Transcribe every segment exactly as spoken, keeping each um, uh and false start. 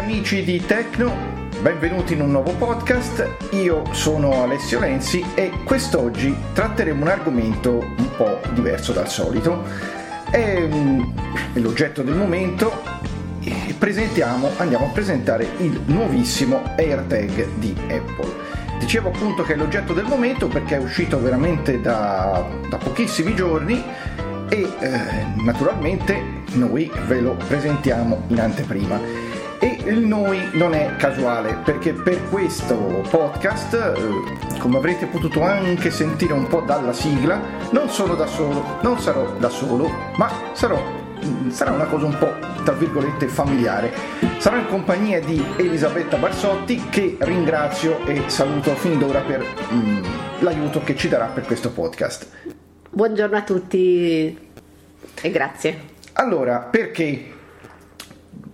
amici di Tecno, benvenuti in un nuovo podcast. Io sono Alessio Lenzi e quest'oggi tratteremo un argomento un po' diverso dal solito. È l'oggetto del momento e presentiamo, andiamo a presentare il nuovissimo AirTag di Apple. Dicevo appunto che è l'oggetto del momento perché è uscito veramente da, da pochissimi giorni e eh, naturalmente noi ve lo presentiamo in anteprima. E il noi non è casuale, perché per questo podcast, eh, come avrete potuto anche sentire un po' dalla sigla, non sono da solo, non sarò da solo, ma sarò, sarà una cosa un po' tra virgolette familiare. Sarò in compagnia di Elisabetta Barsotti, che ringrazio e saluto fin d'ora per mm, l'aiuto che ci darà per questo podcast. Buongiorno a tutti e grazie. Allora, perché?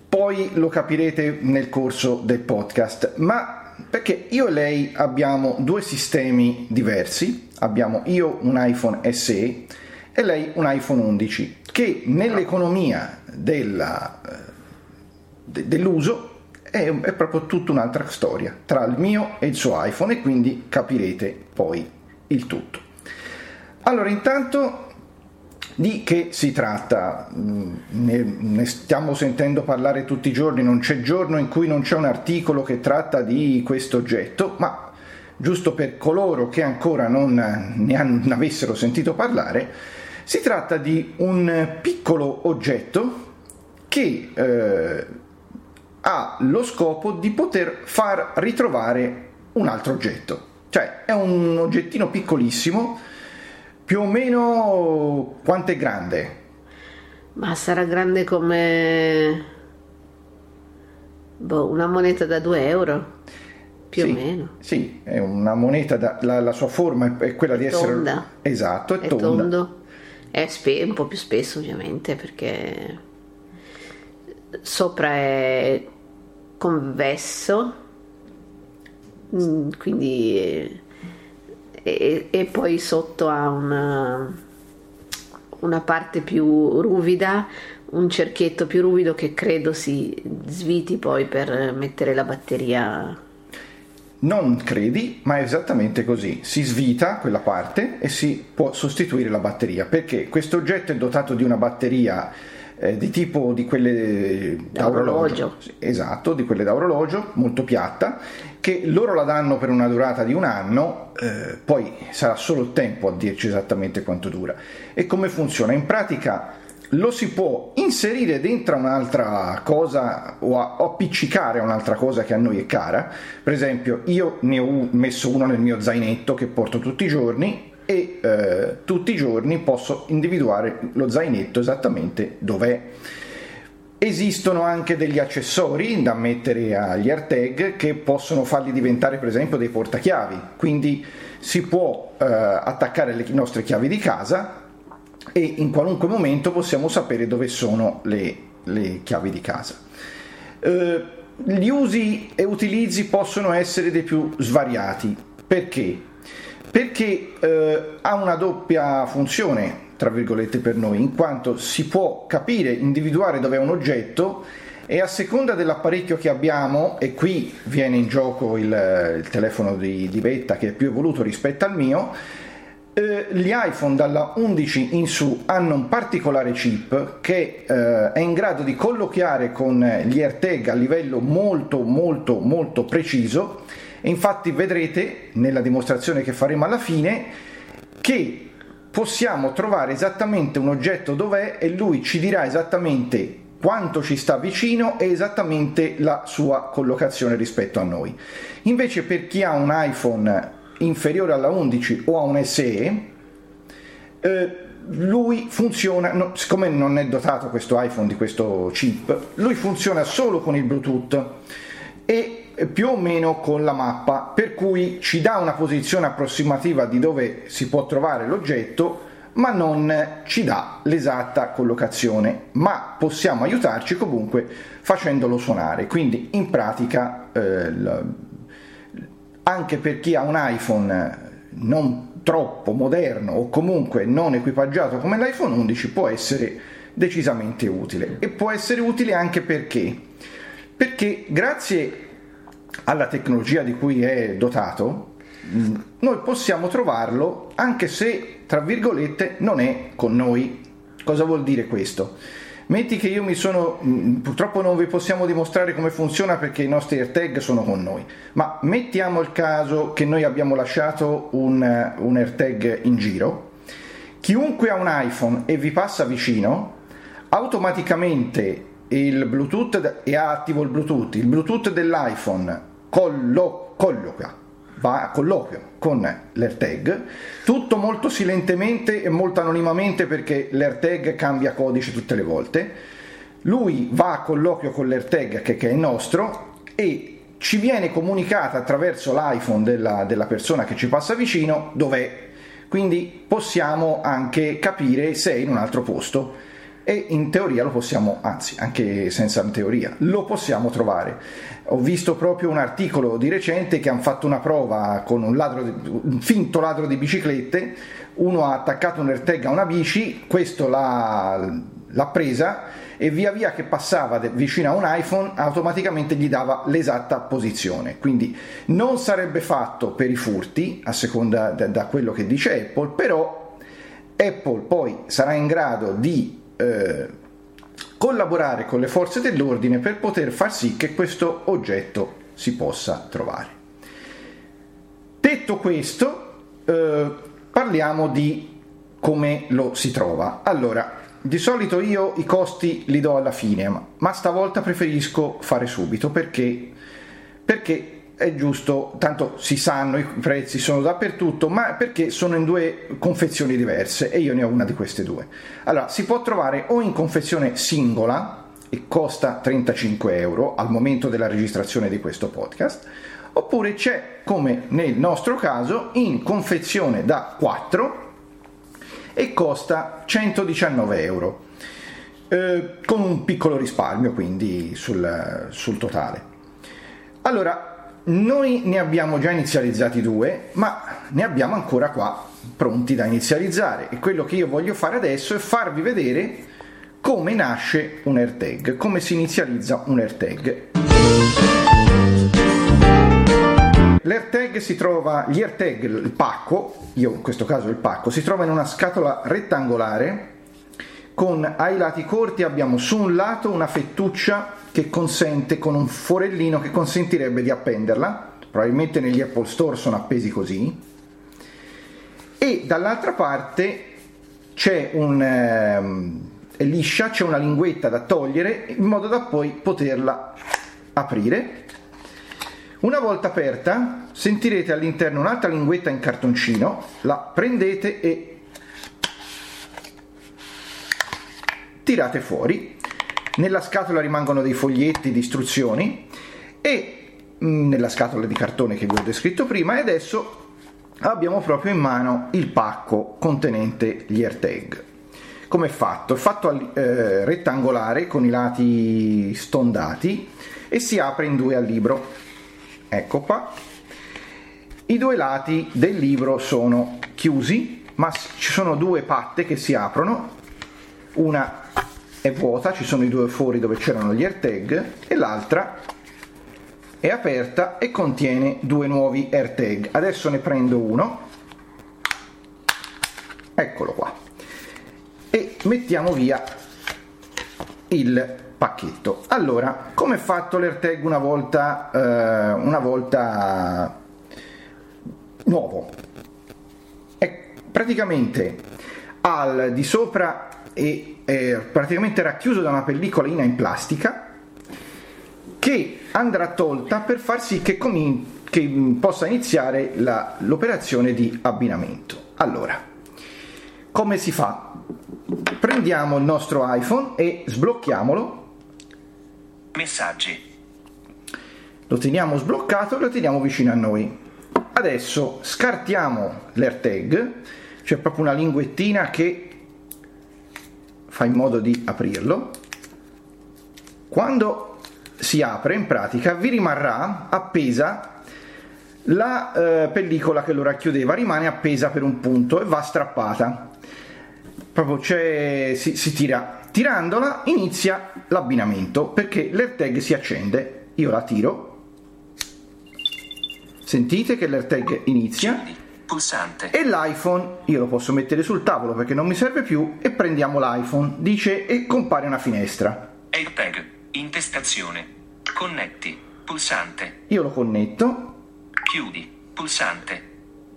Poi lo capirete nel corso del podcast, ma perché io e lei abbiamo due sistemi diversi. Abbiamo io un iPhone S E e lei un iPhone undici, che nell'economia della, de, dell'uso è, è proprio tutta un'altra storia tra il mio e il suo iPhone, e quindi capirete poi il tutto. Allora, intanto, di che si tratta? Ne, ne stiamo sentendo parlare tutti i giorni, non c'è giorno in cui non c'è un articolo che tratta di questo oggetto, ma giusto per coloro che ancora non ne, hanno, ne avessero sentito parlare, si tratta di un piccolo oggetto che eh, ha lo scopo di poter far ritrovare un altro oggetto. Cioè è un oggettino piccolissimo. Più o meno quanto è grande? Ma sarà grande come boh, una moneta da due euro, più sì, o meno. Sì, è una moneta, da, la, la sua forma è quella di essere... Tonda. Esatto, è, è tonda. Tondo. È spe- un po' più spesso ovviamente, perché sopra è convesso, quindi... E, e poi sotto ha una, una parte più ruvida, un cerchietto più ruvido che credo si sviti poi per mettere la batteria. Non credi, ma è esattamente così. Si svita quella parte e si può sostituire la batteria, perché questo oggetto è dotato di una batteria eh, di tipo di quelle da, da orologio. orologio. Esatto, di quelle da orologio, molto piatta, che loro la danno per una durata di un anno, eh, poi sarà solo il tempo a dirci esattamente quanto dura. E come funziona? In pratica lo si può inserire dentro un'altra cosa o, a, o appiccicare a un'altra cosa che a noi è cara. Per esempio, io ne ho messo uno nel mio zainetto che porto tutti i giorni e eh, tutti i giorni posso individuare lo zainetto esattamente dov'è. Esistono anche degli accessori da mettere agli AirTag che possono farli diventare per esempio dei portachiavi, quindi si può eh, attaccare le nostre chiavi di casa e in qualunque momento possiamo sapere dove sono le, le chiavi di casa. Eh, gli usi e utilizzi possono essere dei più svariati. Perché? Perché eh, ha una doppia funzione, tra virgolette, per noi, in quanto si può capire, individuare dove è un oggetto, e a seconda dell'apparecchio che abbiamo, e qui viene in gioco il, il telefono di, di vetta, che è più evoluto rispetto al mio, eh, gli iPhone dalla undici in su hanno un particolare chip che eh, è in grado di colloquiare con gli AirTag a livello molto molto molto preciso, e infatti vedrete nella dimostrazione che faremo alla fine che possiamo trovare esattamente un oggetto dov'è, e lui ci dirà esattamente quanto ci sta vicino e esattamente la sua collocazione rispetto a noi. Invece per chi ha un iPhone inferiore alla undici o a un S E, eh, lui funziona, no, siccome non è dotato questo iPhone di questo chip, lui funziona solo con il Bluetooth e più o meno con la mappa, per cui ci dà una posizione approssimativa di dove si può trovare l'oggetto, ma non ci dà l'esatta collocazione, ma possiamo aiutarci comunque facendolo suonare. Quindi in pratica eh, anche per chi ha un iPhone non troppo moderno o comunque non equipaggiato come l'iPhone undici può essere decisamente utile, e può essere utile anche perché perché grazie alla tecnologia di cui è dotato noi possiamo trovarlo anche se, tra virgolette, non è con noi. Cosa vuol dire questo? Metti che io mi sono, purtroppo non vi possiamo dimostrare come funziona perché i nostri AirTag sono con noi, ma mettiamo il caso che noi abbiamo lasciato un, un AirTag in giro, chiunque ha un iPhone e vi passa vicino, automaticamente il Bluetooth, e ha attivo il Bluetooth, il Bluetooth dell'iPhone collo, colloca. va a colloquio con l'AirTag, tutto molto silentemente e molto anonimamente perché l'AirTag cambia codice tutte le volte, lui va a colloquio con l'AirTag che, che è il nostro e ci viene comunicata attraverso l'iPhone della, della persona che ci passa vicino dov'è, quindi possiamo anche capire se è in un altro posto e in teoria lo possiamo, anzi anche senza teoria, lo possiamo trovare. Ho visto proprio un articolo di recente che hanno fatto una prova con un, ladro di, un finto ladro di biciclette, uno ha attaccato un AirTag a una bici, questo l'ha, l'ha presa e via via che passava vicino a un iPhone automaticamente gli dava l'esatta posizione, quindi non sarebbe fatto per i furti a seconda da, da quello che dice Apple, però Apple poi sarà in grado di Eh, collaborare con le forze dell'ordine per poter far sì che questo oggetto si possa trovare. Detto questo, eh, parliamo di come lo si trova. Allora, di solito io i costi li do alla fine, ma, ma stavolta preferisco fare subito perché perché è giusto, tanto si sanno, i prezzi sono dappertutto, ma perché sono in due confezioni diverse e io ne ho una di queste due. Allora, si può trovare o in confezione singola e costa trentacinque euro al momento della registrazione di questo podcast, oppure c'è, come nel nostro caso, in confezione da quattro e costa centodiciannove euro, eh, con un piccolo risparmio quindi sul, sul totale. Allora, noi ne abbiamo già inizializzati due, ma ne abbiamo ancora qua pronti da inizializzare e quello che io voglio fare adesso è farvi vedere come nasce un AirTag, come si inizializza un AirTag. L'AirTag si trova, gli AirTag, il pacco, io in questo caso il pacco, si trova in una scatola rettangolare con ai lati corti abbiamo su un lato una fettuccia che consente, con un forellino che consentirebbe di appenderla, probabilmente negli Apple Store sono appesi così, e dall'altra parte c'è un eh, è liscia, c'è una linguetta da togliere in modo da poi poterla aprire. Una volta aperta sentirete all'interno un'altra linguetta in cartoncino, la prendete e tirate fuori. Nella scatola rimangono dei foglietti di istruzioni e mh, nella scatola di cartone che vi ho descritto prima, e adesso abbiamo proprio in mano il pacco contenente gli AirTag. Come è fatto? È fatto eh, rettangolare con i lati stondati e si apre in due al libro. Ecco qua. I due lati del libro sono chiusi, ma ci sono due patte che si aprono, una è vuota, ci sono i due fori dove c'erano gli AirTag, e l'altra è aperta e contiene due nuovi AirTag. Adesso ne prendo uno, eccolo qua, e mettiamo via il pacchetto. Allora, come è fatto l'AirTag una volta eh, una volta nuovo? È praticamente al di sopra e è praticamente racchiuso da una pellicolina in plastica che andrà tolta per far sì che, com- che possa iniziare la- l'operazione di abbinamento. Allora, come si fa? Prendiamo il nostro iPhone e sblocchiamolo. Messaggi. Lo teniamo sbloccato e lo teniamo vicino a noi. Adesso scartiamo l'AirTag, c'è proprio una linguettina che fa in modo di aprirlo. Quando si apre, in pratica vi rimarrà appesa la eh, pellicola che lo racchiudeva, rimane appesa per un punto e va strappata. Proprio c'è, si, si tira, tirandola inizia l'abbinamento perché l'AirTag si accende. Io la tiro. Sentite che l'AirTag inizia. Pulsante. E l'iPhone io lo posso mettere sul tavolo perché non mi serve più, e prendiamo l'iPhone, dice, e compare una finestra. AirTag, intestazione, connetti, pulsante. Io lo connetto. Chiudi, pulsante.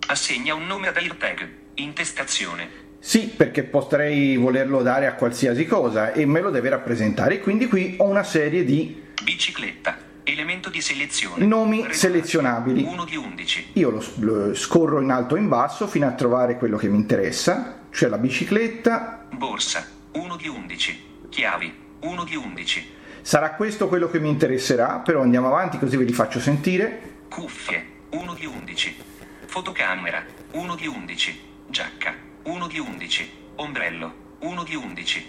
Assegna un nome ad AirTag, intestazione. Sì, perché potrei volerlo dare a qualsiasi cosa e me lo deve rappresentare, quindi qui ho una serie di bicicletta, elemento di selezione, nomi selezionabili, uno di undici. Io lo, lo scorro in alto o in basso fino a trovare quello che mi interessa, cioè la bicicletta, borsa, uno di undici, chiavi, uno di undici. Sarà questo quello che mi interesserà, però andiamo avanti così ve li faccio sentire. Cuffie, uno di undici, fotocamera, uno di undici, giacca, uno di undici, ombrello, uno di undici,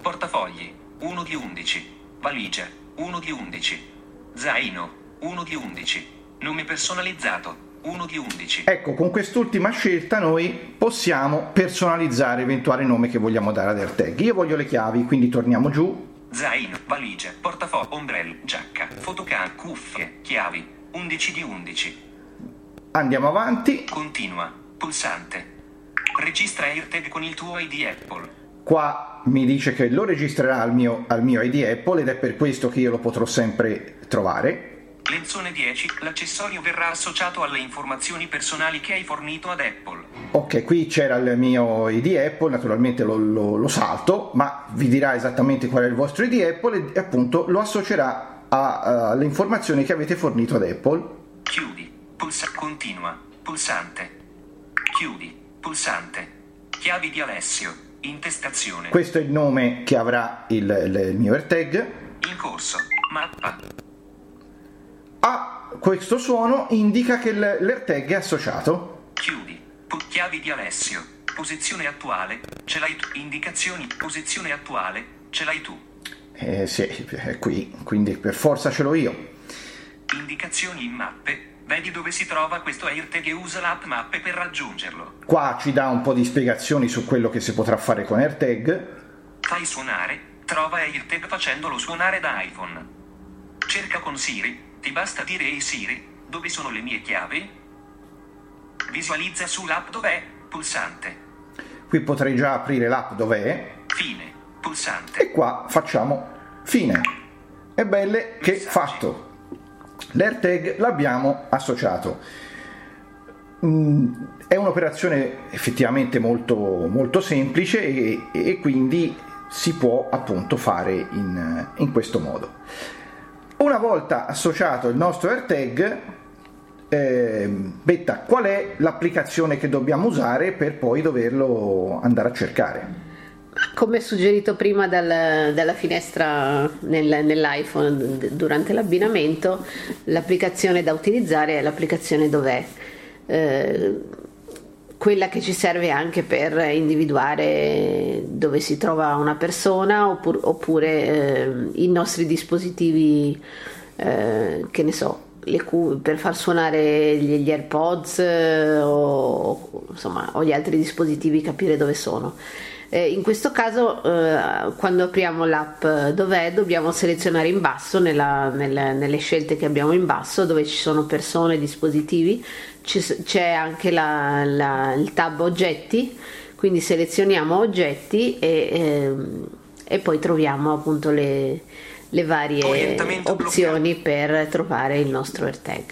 portafogli, uno di undici, valigia, uno di undici, zaino, uno di undici, nome personalizzato, uno di undici. Ecco, con quest'ultima scelta noi possiamo personalizzare eventuale nome che vogliamo dare ad AirTag. Io voglio le chiavi, quindi torniamo giù. Zaino, valigia, portafoglio, ombrello, giacca, fotocamera, cuffie, chiavi, undici di undici. Andiamo avanti. Continua, pulsante. Registra AirTag con il tuo I D Apple. Qua mi dice che lo registrerà al mio, al mio I D Apple, ed è per questo che io lo potrò sempre trovare. Lenzone dieci, l'accessorio verrà associato alle informazioni personali che hai fornito ad Apple. Ok, qui c'era il mio I D Apple, naturalmente lo, lo, lo salto, ma vi dirà esattamente qual è il vostro I D Apple e appunto lo associerà a, a, alle informazioni che avete fornito ad Apple. Chiudi, pulsa, continua, pulsante, chiudi, pulsante, chiavi di Alessio, intestazione. Questo è il nome che avrà il, il, il mio AirTag. In corso, mappa. Ah, questo suono indica che l'AirTag è associato. Chiudi, Pu- chiavi di Alessio, posizione attuale, ce l'hai tu, indicazioni, posizione attuale, ce l'hai tu. Eh sì, è qui, quindi per forza ce l'ho io. Indicazioni in mappe. Vedi dove si trova questo AirTag e usa l'app mappe per raggiungerlo. Qua ci dà un po' di spiegazioni su quello che si potrà fare con AirTag. Fai suonare, trova AirTag facendolo suonare da iPhone. Cerca con Siri, ti basta dire "Ehi Siri, dove sono le mie chiavi?" Visualizza sull'app dov'è, pulsante. Qui potrei già aprire l'app dov'è. Fine, pulsante. E qua facciamo fine. E belle che messaggi. Fatto. L'AirTag l'abbiamo associato. È un'operazione effettivamente molto, molto semplice e, e quindi si può appunto fare in, in questo modo. Una volta associato il nostro AirTag, eh, betta qual è l'applicazione che dobbiamo usare per poi doverlo andare a cercare. Come suggerito prima dal, dalla finestra nel, nell'iPhone d- durante l'abbinamento, l'applicazione da utilizzare è l'applicazione dov'è, eh, quella che ci serve anche per individuare dove si trova una persona oppure, oppure eh, i nostri dispositivi, eh, che ne so, le cu- per far suonare gli, gli AirPods eh, o, insomma, o gli altri dispositivi, capire dove sono. In questo caso, eh, quando apriamo l'app dov'è, dobbiamo selezionare in basso, nella, nella, nelle scelte che abbiamo in basso, dove ci sono persone, dispositivi, ci, c'è anche la, la, il tab oggetti, quindi selezioniamo oggetti e, eh, e poi troviamo appunto le, le varie opzioni per trovare il nostro AirTag.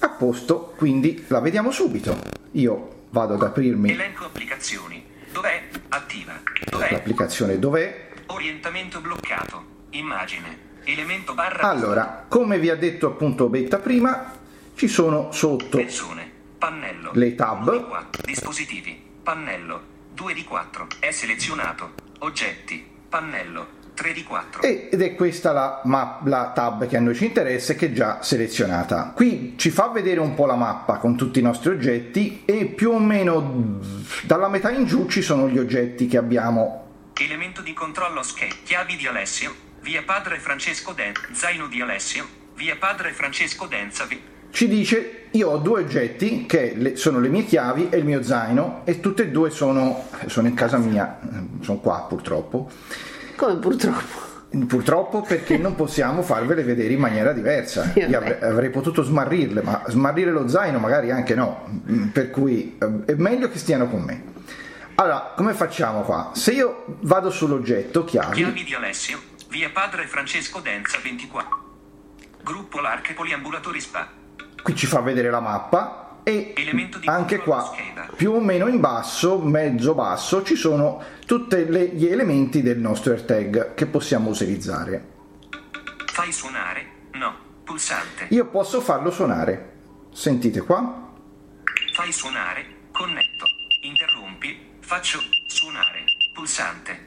A posto, quindi la vediamo subito. Io vado ad aprirmi. Elenco applicazioni. Dov'è? Attiva. Dov'è? L'applicazione dov'è? Orientamento bloccato. Immagine. Elemento barra. Allora, come vi ha detto appunto Betta prima, ci sono sotto persone, pannello, le tab, dispositivi, pannello, due di quattro, è selezionato, oggetti, pannello, tre di quattro. Ed è questa la, ma- la tab che a noi ci interessa e che è già selezionata. Qui ci fa vedere un po' la mappa con tutti i nostri oggetti e più o meno dalla metà in giù ci sono gli oggetti che abbiamo. Elemento di controllo schede, chiavi di Alessio, via padre Francesco Denza, zaino di Alessio, via padre Francesco Denza. Ci dice io ho due oggetti che le, sono le mie chiavi e il mio zaino, e tutte e due sono, sono in casa mia, sono qua purtroppo. Come purtroppo? Purtroppo, perché non possiamo farvele vedere in maniera diversa. Io avrei, avrei potuto smarrirle, ma smarrire lo zaino magari anche no, per cui è meglio che stiano con me. Allora, come facciamo qua? Se io vado sull'oggetto chiavi, chiavi di Alessio, via Padre Francesco Denza ventiquattro, gruppo Larche Poliambulatori Spa. Qui ci fa vedere la mappa. E anche qua, più o meno in basso, mezzo basso, ci sono tutti gli elementi del nostro AirTag che possiamo utilizzare. Fai suonare? No, pulsante. Io posso farlo suonare. Sentite qua. Fai suonare, connetto, interrompi, faccio suonare, pulsante.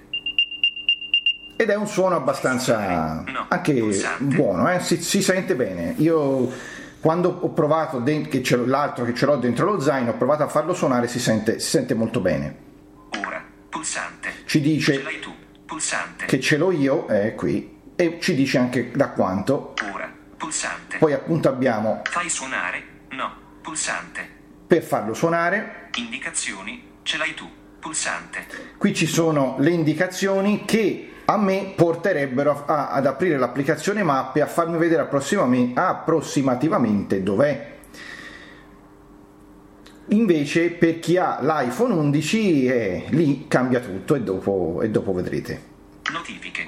Ed è un suono abbastanza no, anche pulsante. Buono, eh? si, si sente bene. Io... Quando ho provato de- che ce l'ho, l'altro che ce l'ho dentro lo zaino, ho provato a farlo suonare, si sente, si sente molto bene. Ora, pulsante. Ci dice ce l'hai tu, pulsante. Che ce l'ho io, è qui, e ci dice anche da quanto. Ora, pulsante. Poi appunto abbiamo fai suonare, no, pulsante. Per farlo suonare. Indicazioni, ce l'hai tu, pulsante. Qui ci sono le indicazioni che a me porterebbero a, ad aprire l'applicazione mappe e a farmi vedere approssimamente, approssimativamente dov'è. Invece per chi ha l'iPhone undici eh, lì cambia tutto e dopo, e dopo vedrete. Notifiche.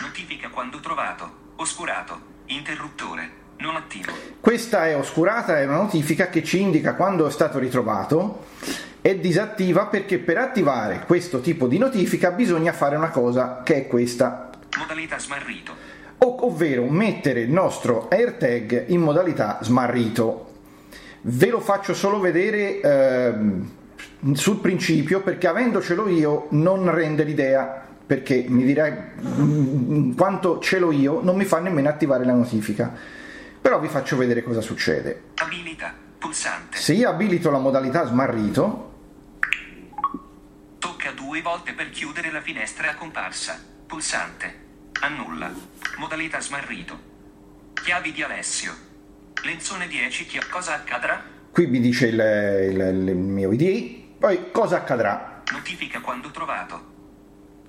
Notifica quando trovato, oscurato, interruttore, non attivo. Questa è oscurata, è una notifica che ci indica quando è stato ritrovato. È disattiva perché per attivare questo tipo di notifica bisogna fare una cosa che è questa. Modalità smarrito. Ov- ovvero mettere il nostro AirTag in modalità smarrito. Ve lo faccio solo vedere ehm, sul principio, perché avendocelo io non rende l'idea, perché mi direi mh, quanto ce l'ho io non mi fa nemmeno attivare la notifica. Però vi faccio vedere cosa succede. Abilità, pulsante. Se io abilito la modalità smarrito, due volte per chiudere la finestra a comparsa, pulsante. Annulla, modalità smarrito. Chiavi di Alessio, Lenzone dieci, chi... cosa accadrà? Qui mi dice il, il, il mio I D, poi cosa accadrà? Notifica quando trovato.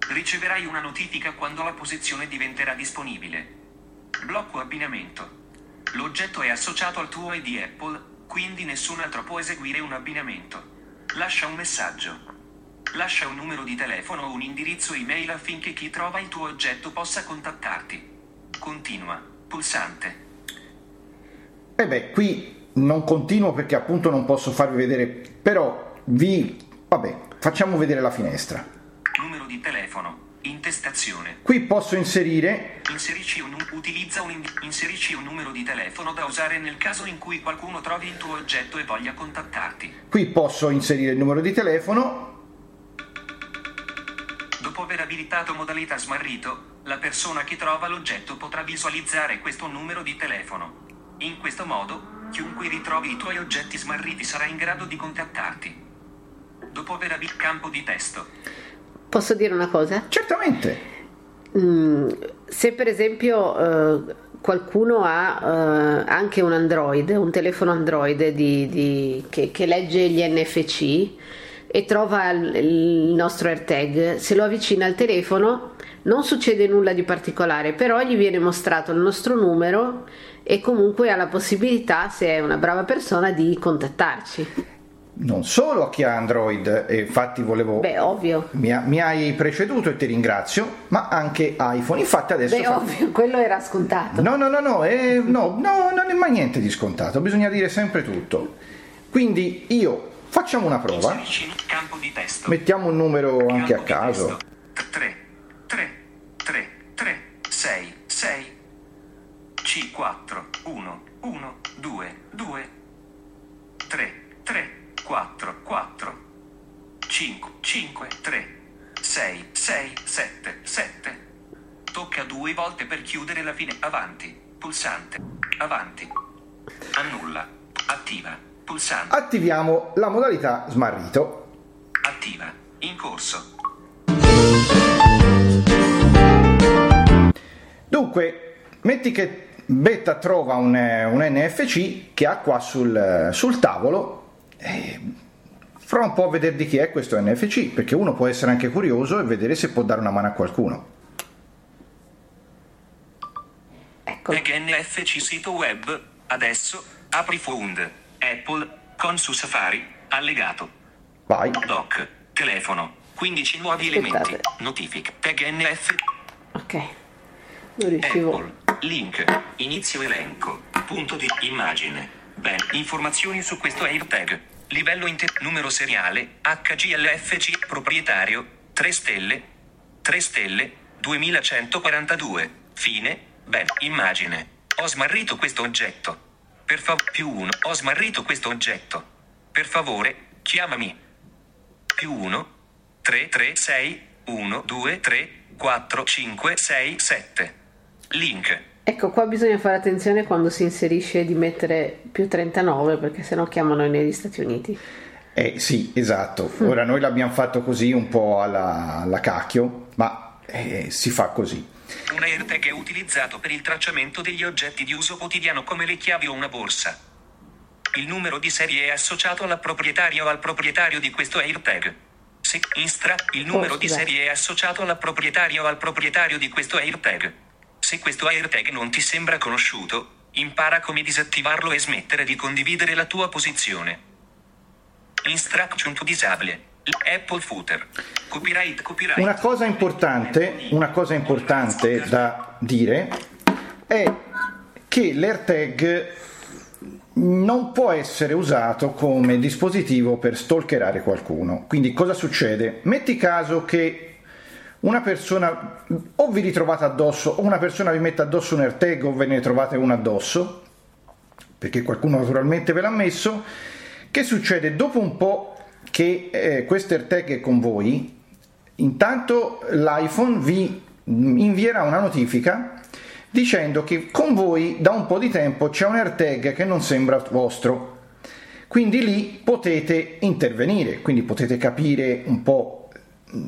Riceverai una notifica quando la posizione diventerà disponibile. Blocco abbinamento. L'oggetto è associato al tuo I D Apple, quindi nessun altro può eseguire un abbinamento. Lascia un messaggio. Lascia un numero di telefono o un indirizzo email affinché chi trova il tuo oggetto possa contattarti. Continua, pulsante. E beh, qui non continuo perché appunto non posso farvi vedere, però vi... vabbè, facciamo vedere la finestra. Numero di telefono, intestazione. Qui posso inserire... Inserisci un, utilizza un, inserisci un numero di telefono da usare nel caso in cui qualcuno trovi il tuo oggetto e voglia contattarti. Qui posso inserire il numero di telefono... Dopo aver abilitato modalità smarrito, la persona che trova l'oggetto potrà visualizzare questo numero di telefono. In questo modo, chiunque ritrovi i tuoi oggetti smarriti sarà in grado di contattarti. Dopo aver abilitato campo di testo. Posso dire una cosa? Certamente. Mm, se per esempio eh, qualcuno ha eh, anche un Android, un telefono Android di, di, che, che legge gli N F C, e trova il nostro AirTag, se lo avvicina al telefono non succede nulla di particolare, però gli viene mostrato il nostro numero e comunque ha la possibilità, se è una brava persona, di contattarci. Non solo a chi ha Android, e infatti volevo... Beh, ovvio. Mi, ha, mi hai preceduto e ti ringrazio, ma anche iPhone, infatti adesso... Beh, fa... ovvio, quello era scontato. No, no, no, no, eh, no, no, non è mai niente di scontato, bisogna dire sempre tutto. Quindi io... Facciamo una prova. Campo di testo. Mettiamo un numero campo anche a caso. tre tre tre tre sei sei C quattro uno uno due due tre tre quattro quattro cinque cinque tre sei sei sette sette. Tocca due volte per chiudere la fine. Avanti. Pulsante. Avanti. Annulla. Attiva. Pulsante. Attiviamo la modalità smarrito. Attiva. In corso. Dunque, metti che Betta trova un, un N F C che ha qua sul, sul tavolo. Eh, farò un po' a vedere di chi è questo N F C, perché uno può essere anche curioso e vedere se può dare una mano a qualcuno. Ecco. N F C sito web. Adesso apri Found. Apple. Con su Safari. Allegato. Vai. Doc. Telefono. quindici nuovi Aspettate. Elementi. Notifiche. Tag N F. Ok. Non riuscivo. Apple. Link. Inizio elenco. Punto di immagine. Ben, informazioni su questo AirTag. Livello inter... numero seriale, H G L F C, proprietario, tre stelle, tre stelle, duemilacentoquarantadue, fine, ben, immagine. Ho smarrito questo oggetto. Per favore, più uno, ho smarrito questo oggetto. Per favore, chiamami. Più uno, tre tre sei, uno due tre, quattro cinque sei sette. Link. Ecco, qua bisogna fare attenzione quando si inserisce di mettere più trentanove, perché sennò chiamano negli Stati Uniti. Eh sì, esatto. Mm. Ora noi l'abbiamo fatto così un po' alla, alla cacchio, ma eh, si fa così. Un AirTag è utilizzato per il tracciamento degli oggetti di uso quotidiano come le chiavi o una borsa. Il numero di serie è associato alla proprietaria o al proprietario di questo AirTag. Se instra, il numero oh, di serie è associato alla proprietaria o al proprietario di questo AirTag. Se questo AirTag non ti sembra conosciuto, impara come disattivarlo e smettere di condividere la tua posizione. Instruction to disable. Apple footer. Copyright, copyright. Una cosa importante, una cosa importante da dire è che l'AirTag non può essere usato come dispositivo per stalkerare qualcuno. Quindi cosa succede? Metti caso che una persona o vi ritrovate addosso o una persona vi mette addosso un AirTag o ve ne trovate uno addosso, perché qualcuno naturalmente ve l'ha messo. Che succede? Dopo un po' che eh, questo AirTag è con voi, intanto l'iPhone vi invierà una notifica dicendo che con voi da un po' di tempo c'è un AirTag che non sembra vostro. Quindi lì potete intervenire, quindi potete capire un po'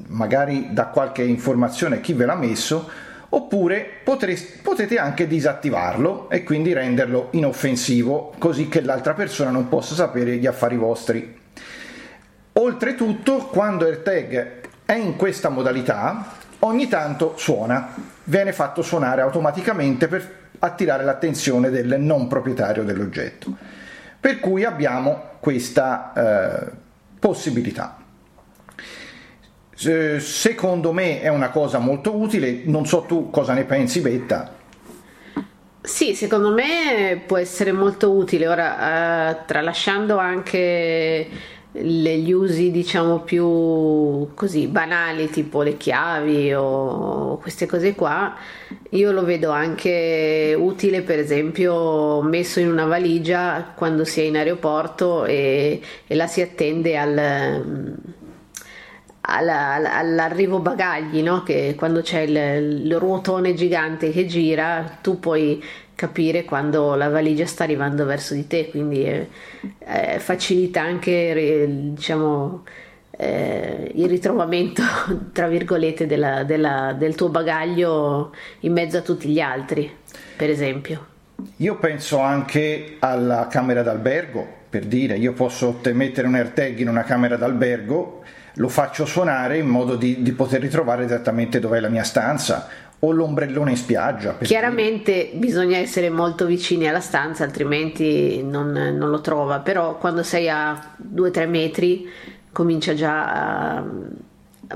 magari da qualche informazione chi ve l'ha messo, oppure potreste, potete anche disattivarlo e quindi renderlo inoffensivo, così che l'altra persona non possa sapere gli affari vostri. Oltretutto, quando AirTag è in questa modalità, ogni tanto suona, viene fatto suonare automaticamente per attirare l'attenzione del non proprietario dell'oggetto, per cui abbiamo questa eh, possibilità. Secondo me è una cosa molto utile, non so tu cosa ne pensi, Betta. Sì, secondo me può essere molto utile. Ora, eh, tralasciando anche le, gli usi diciamo più così banali, tipo le chiavi o queste cose qua, io lo vedo anche utile per esempio messo in una valigia quando si è in aeroporto e, e la si attende al... all'arrivo bagagli, no? Che quando c'è il, il ruotone gigante che gira, tu puoi capire quando la valigia sta arrivando verso di te, quindi eh, eh, facilita anche diciamo eh, il ritrovamento tra virgolette della, della, del tuo bagaglio in mezzo a tutti gli altri, per esempio. Io penso anche alla camera d'albergo, per dire, io posso mettere un AirTag in una camera d'albergo, lo faccio suonare in modo di, di poter ritrovare esattamente dov'è la mia stanza, o l'ombrellone in spiaggia. Chiaramente dire. Bisogna essere molto vicini alla stanza, altrimenti non, non lo trova, però quando sei a due tre metri comincia già a,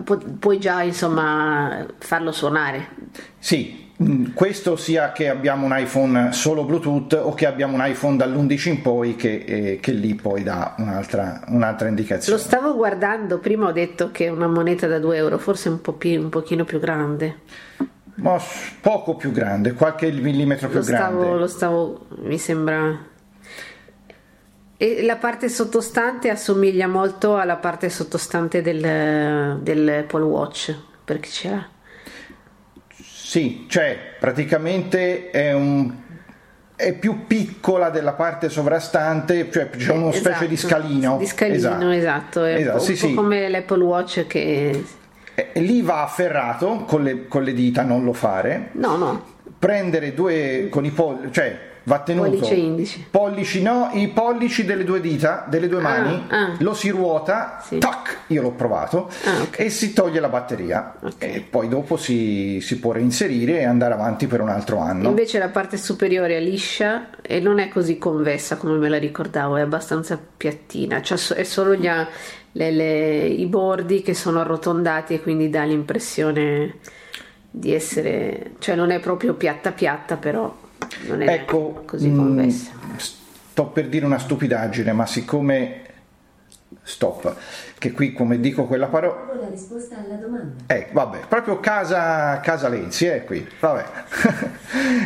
pu- puoi già insomma farlo suonare. Sì, questo sia che abbiamo un iPhone solo Bluetooth o che abbiamo un iPhone dall'undici in poi che, eh, che lì poi dà un'altra, un'altra indicazione. Lo stavo guardando, prima ho detto che è una moneta da due euro, forse un, po più, un pochino più grande. Ma poco più grande, qualche millimetro più lo stavo, grande. Lo stavo, mi sembra... E la parte sottostante assomiglia molto alla parte sottostante del, del Apple Watch, perché c'era... Sì, cioè praticamente è, un, è più piccola della parte sovrastante, cioè c'è una esatto, specie di scalino. Di scalino, esatto, esatto. È esatto, un sì, po' sì. Come l'Apple Watch che... E lì va afferrato con le, con le dita, non lo fare. No, no. Prendere due con i pollici, cioè va tenuto pollice indice, pollici no, i pollici delle due dita, delle due ah, mani, ah. lo si ruota, sì. tac, io l'ho provato, ah, okay. e si toglie la batteria, okay. e poi dopo si, si può reinserire e andare avanti per un altro anno. Invece la parte superiore è liscia e non è così convessa come me la ricordavo, è abbastanza piattina, cioè è solo gli, le, le, i bordi che sono arrotondati e quindi dà l'impressione di essere, cioè non è proprio piatta piatta, però non è ecco, così convessa. Sto per dire una stupidaggine, ma siccome stop, che qui come dico quella parola la risposta alla domanda. Eh, vabbè, proprio casa casa Lenzi è eh, qui. Vabbè.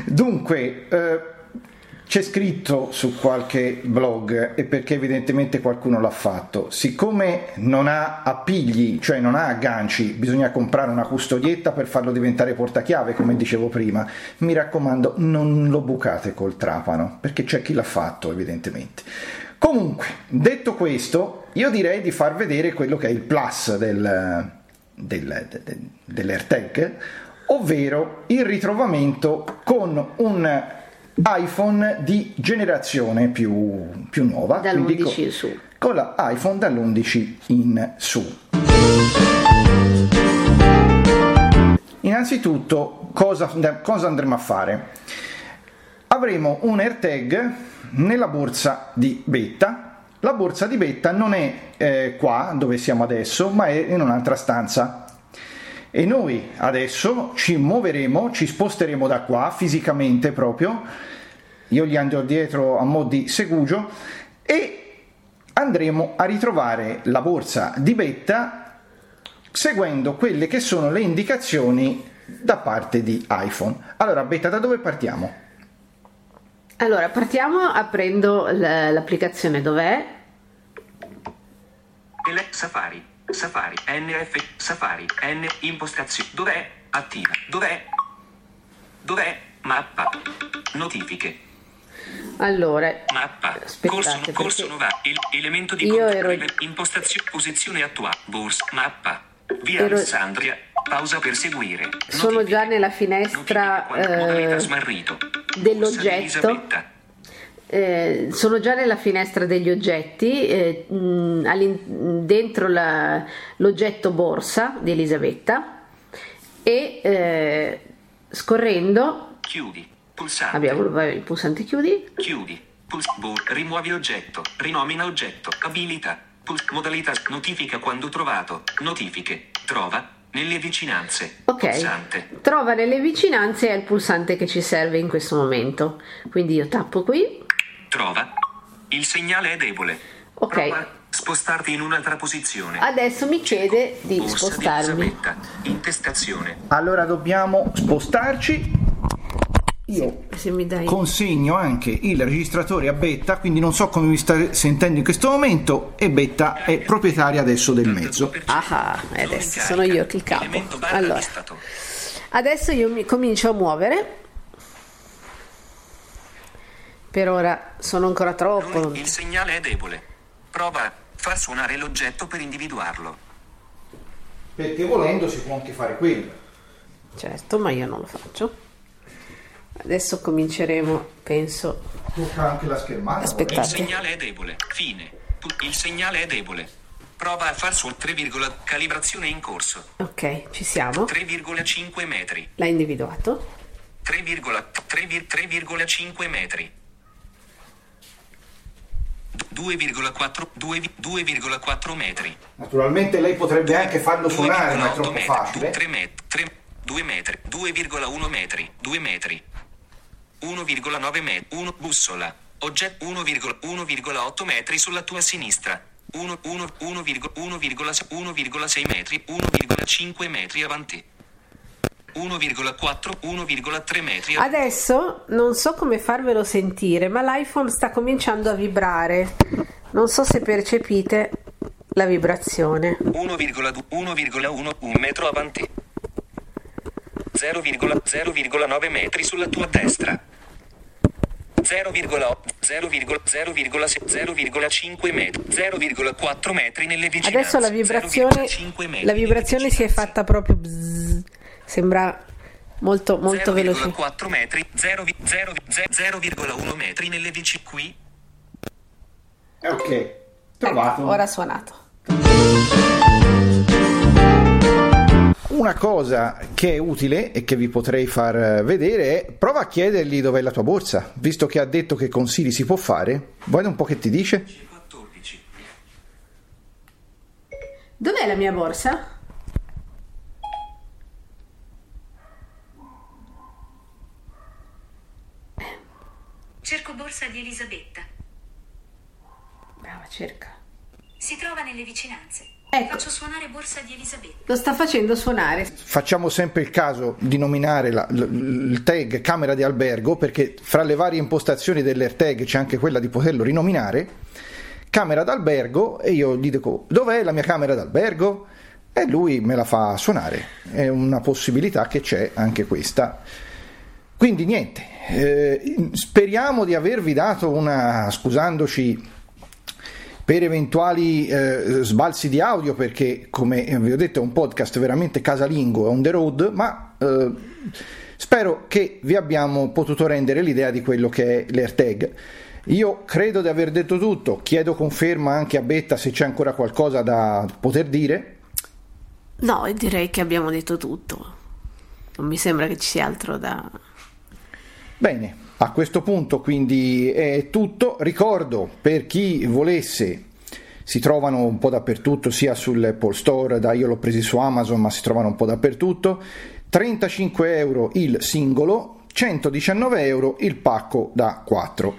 Dunque, eh, c'è scritto su qualche blog, e perché evidentemente qualcuno l'ha fatto, siccome non ha appigli, cioè non ha agganci, bisogna comprare una custodietta per farlo diventare portachiave, come dicevo prima. Mi raccomando, non lo bucate col trapano, perché c'è chi l'ha fatto evidentemente. Comunque, detto questo, io direi di far vedere quello che è il plus del, del, del, dell'AirTag, ovvero il ritrovamento con un iPhone di generazione più, più nuova, dall'undici in su, con l'iPhone dall'undici in su. Innanzitutto cosa, cosa andremo a fare? Avremo un AirTag nella borsa di Betta. La borsa di Betta non è eh, qua dove siamo adesso, ma è in un'altra stanza. E noi adesso ci muoveremo, ci sposteremo da qua fisicamente proprio, io gli andrò dietro a mo' di segugio, e andremo a ritrovare la borsa di Betta seguendo quelle che sono le indicazioni da parte di iPhone. Allora Betta, da dove partiamo? Allora partiamo aprendo l'applicazione, dov'è? Safari. Safari, N F, Safari, N, impostazione, dov'è, attiva, dov'è, dov'è, mappa, notifiche. Allora, mappa, corso, corso nova, il, elemento di controllo, ero... impostazione, posizione attuale, borsa, mappa, via ero... Alessandria, pausa per seguire. Notifiche. Sono già nella finestra eh, smarrito. Dell'oggetto. Eh, sono già nella finestra degli oggetti, eh, mh, dentro la, l'oggetto borsa di Elisabetta, e eh, scorrendo chiudi pulsante, abbiamo il pulsante chiudi, chiudi puls- bo- rimuovi oggetto, rinomina oggetto, abilita puls- modalità notifica quando trovato, notifiche, trova nelle vicinanze, ok, pulsante. Trova nelle vicinanze è il pulsante che ci serve in questo momento, quindi io tappo qui. Trova. Il segnale è debole. Ok. Prova. Spostarti in un'altra posizione. Adesso mi chiede di borsa spostarmi. Di intestazione. Allora dobbiamo spostarci. Io se, se mi dai... consegno anche il registratore a Betta, quindi non so come mi sta sentendo in questo momento, e Betta è proprietaria adesso del mezzo. Ah, adesso sono io il capo. Allora, adesso io mi comincio a muovere. Per ora sono ancora troppo. Il segnale è debole. Prova a far suonare l'oggetto per individuarlo. Perché volendo si può anche fare quello. Certo, ma io non lo faccio. Adesso cominceremo, penso. Tocca anche la schermata. Aspettate. Il segnale è debole. Fine. Il segnale è debole. Prova a far suonare tre, calibrazione in corso. Ok, ci siamo. tre virgola cinque metri. L'ha individuato. tre virgola cinque metri. due virgola quattro metri. Naturalmente lei potrebbe anche farlo suonare, ma è troppo metri, facile. tre metri, tre, due metri, due virgola uno metri, due metri, uno virgola nove metri, uno bussola, oggetto uno virgola otto metri sulla tua sinistra, uno virgola sei metri, uno virgola cinque metri avanti. uno virgola quattro, uno virgola tre metri. Adesso non so come farvelo sentire, ma l'iPhone sta cominciando a vibrare. Non so se percepite la vibrazione. uno virgola uno metro avanti. zero virgola nove metri sulla tua destra. zero virgola cinque metri, zero virgola quattro metri nelle vicinanze. Adesso la vibrazione, la vibrazione si è fatta proprio bzzz. Sembra molto molto veloce. zero virgola quattro metri, zero virgola uno metri nelle bici qui. Ok, trovato. Ecco, ora suonato. Una cosa che è utile e che vi potrei far vedere è: prova a chiedergli dov'è la tua borsa, visto che ha detto che con Siri si può fare. Guarda un po' che ti dice. quattordici Dov'è la mia borsa? Cerco borsa di Elisabetta. Brava, cerca. Si trova nelle vicinanze. Ecco. Faccio suonare borsa di Elisabetta. Lo sta facendo suonare. Facciamo sempre il caso di nominare la, l, il tag camera di albergo, perché fra le varie impostazioni dell'AirTag c'è anche quella di poterlo rinominare. Camera d'albergo, e io gli dico: dov'è la mia camera d'albergo? E lui me la fa suonare. È una possibilità che c'è anche questa. Quindi niente, eh, speriamo di avervi dato una, scusandoci per eventuali eh, sbalzi di audio, perché come vi ho detto è un podcast veramente casalingo, è on the road, ma eh, spero che vi abbiamo potuto rendere l'idea di quello che è l'AirTag. Io credo di aver detto tutto, chiedo conferma anche a Betta se c'è ancora qualcosa da poter dire. No, direi che abbiamo detto tutto, non mi sembra che ci sia altro da... Bene, a questo punto quindi è tutto. Ricordo, per chi volesse, si trovano un po' dappertutto, sia sull'Apple Store, da io l'ho presi su Amazon, ma si trovano un po' dappertutto. trentacinque euro il singolo, centodiciannove euro il pacco da quattro.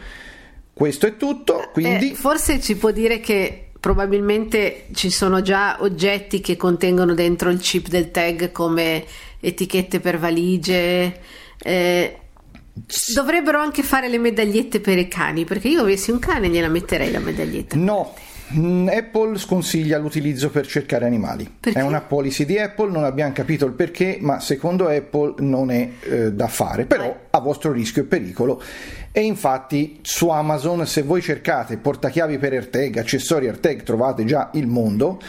Questo è tutto, quindi... Eh, forse ci può dire che probabilmente ci sono già oggetti che contengono dentro il chip del tag, come etichette per valigie... Eh... Dovrebbero anche fare le medagliette per i cani, perché io avessi un cane gliela metterei la medaglietta. No, Apple sconsiglia l'utilizzo per cercare animali. Perché? È una policy di Apple, non abbiamo capito il perché, ma secondo Apple non è eh, da fare, però eh. a vostro rischio e pericolo. E infatti su Amazon, se voi cercate portachiavi per AirTag, accessori AirTag, trovate già il mondo.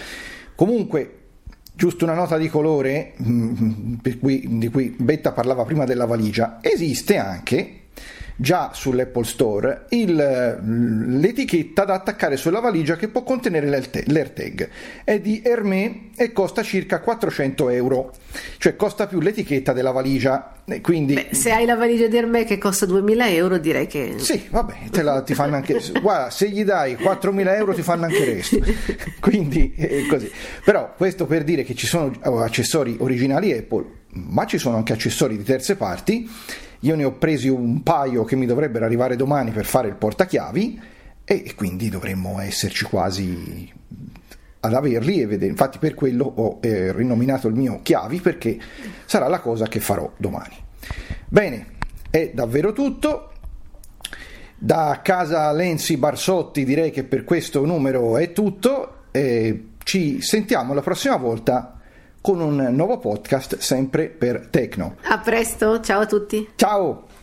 Comunque, giusto una nota di colore, per cui, di cui Betta parlava prima della valigia, esiste anche già sull'Apple Store il, l'etichetta da attaccare sulla valigia che può contenere l'AirTag. È di Hermès e costa circa quattrocento euro, cioè costa più l'etichetta della valigia. Quindi, beh, se hai la valigia di Hermès che costa duemila euro, direi che... Sì, vabbè, te la, ti fanno anche... Guarda, se gli dai quattromila euro ti fanno anche il resto. Quindi eh, così. Però questo per dire che ci sono accessori originali Apple, ma ci sono anche accessori di terze parti. Io ne ho presi un paio che mi dovrebbero arrivare domani per fare il portachiavi, e quindi dovremmo esserci quasi ad averli e vedere. Infatti per quello ho eh, rinominato il mio chiavi, perché sarà la cosa che farò domani. Bene, è davvero tutto. Da casa Lenzi Barsotti direi che per questo numero è tutto. Eh, ci sentiamo la prossima volta con un nuovo podcast sempre per Tecno. A presto, ciao a tutti. Ciao.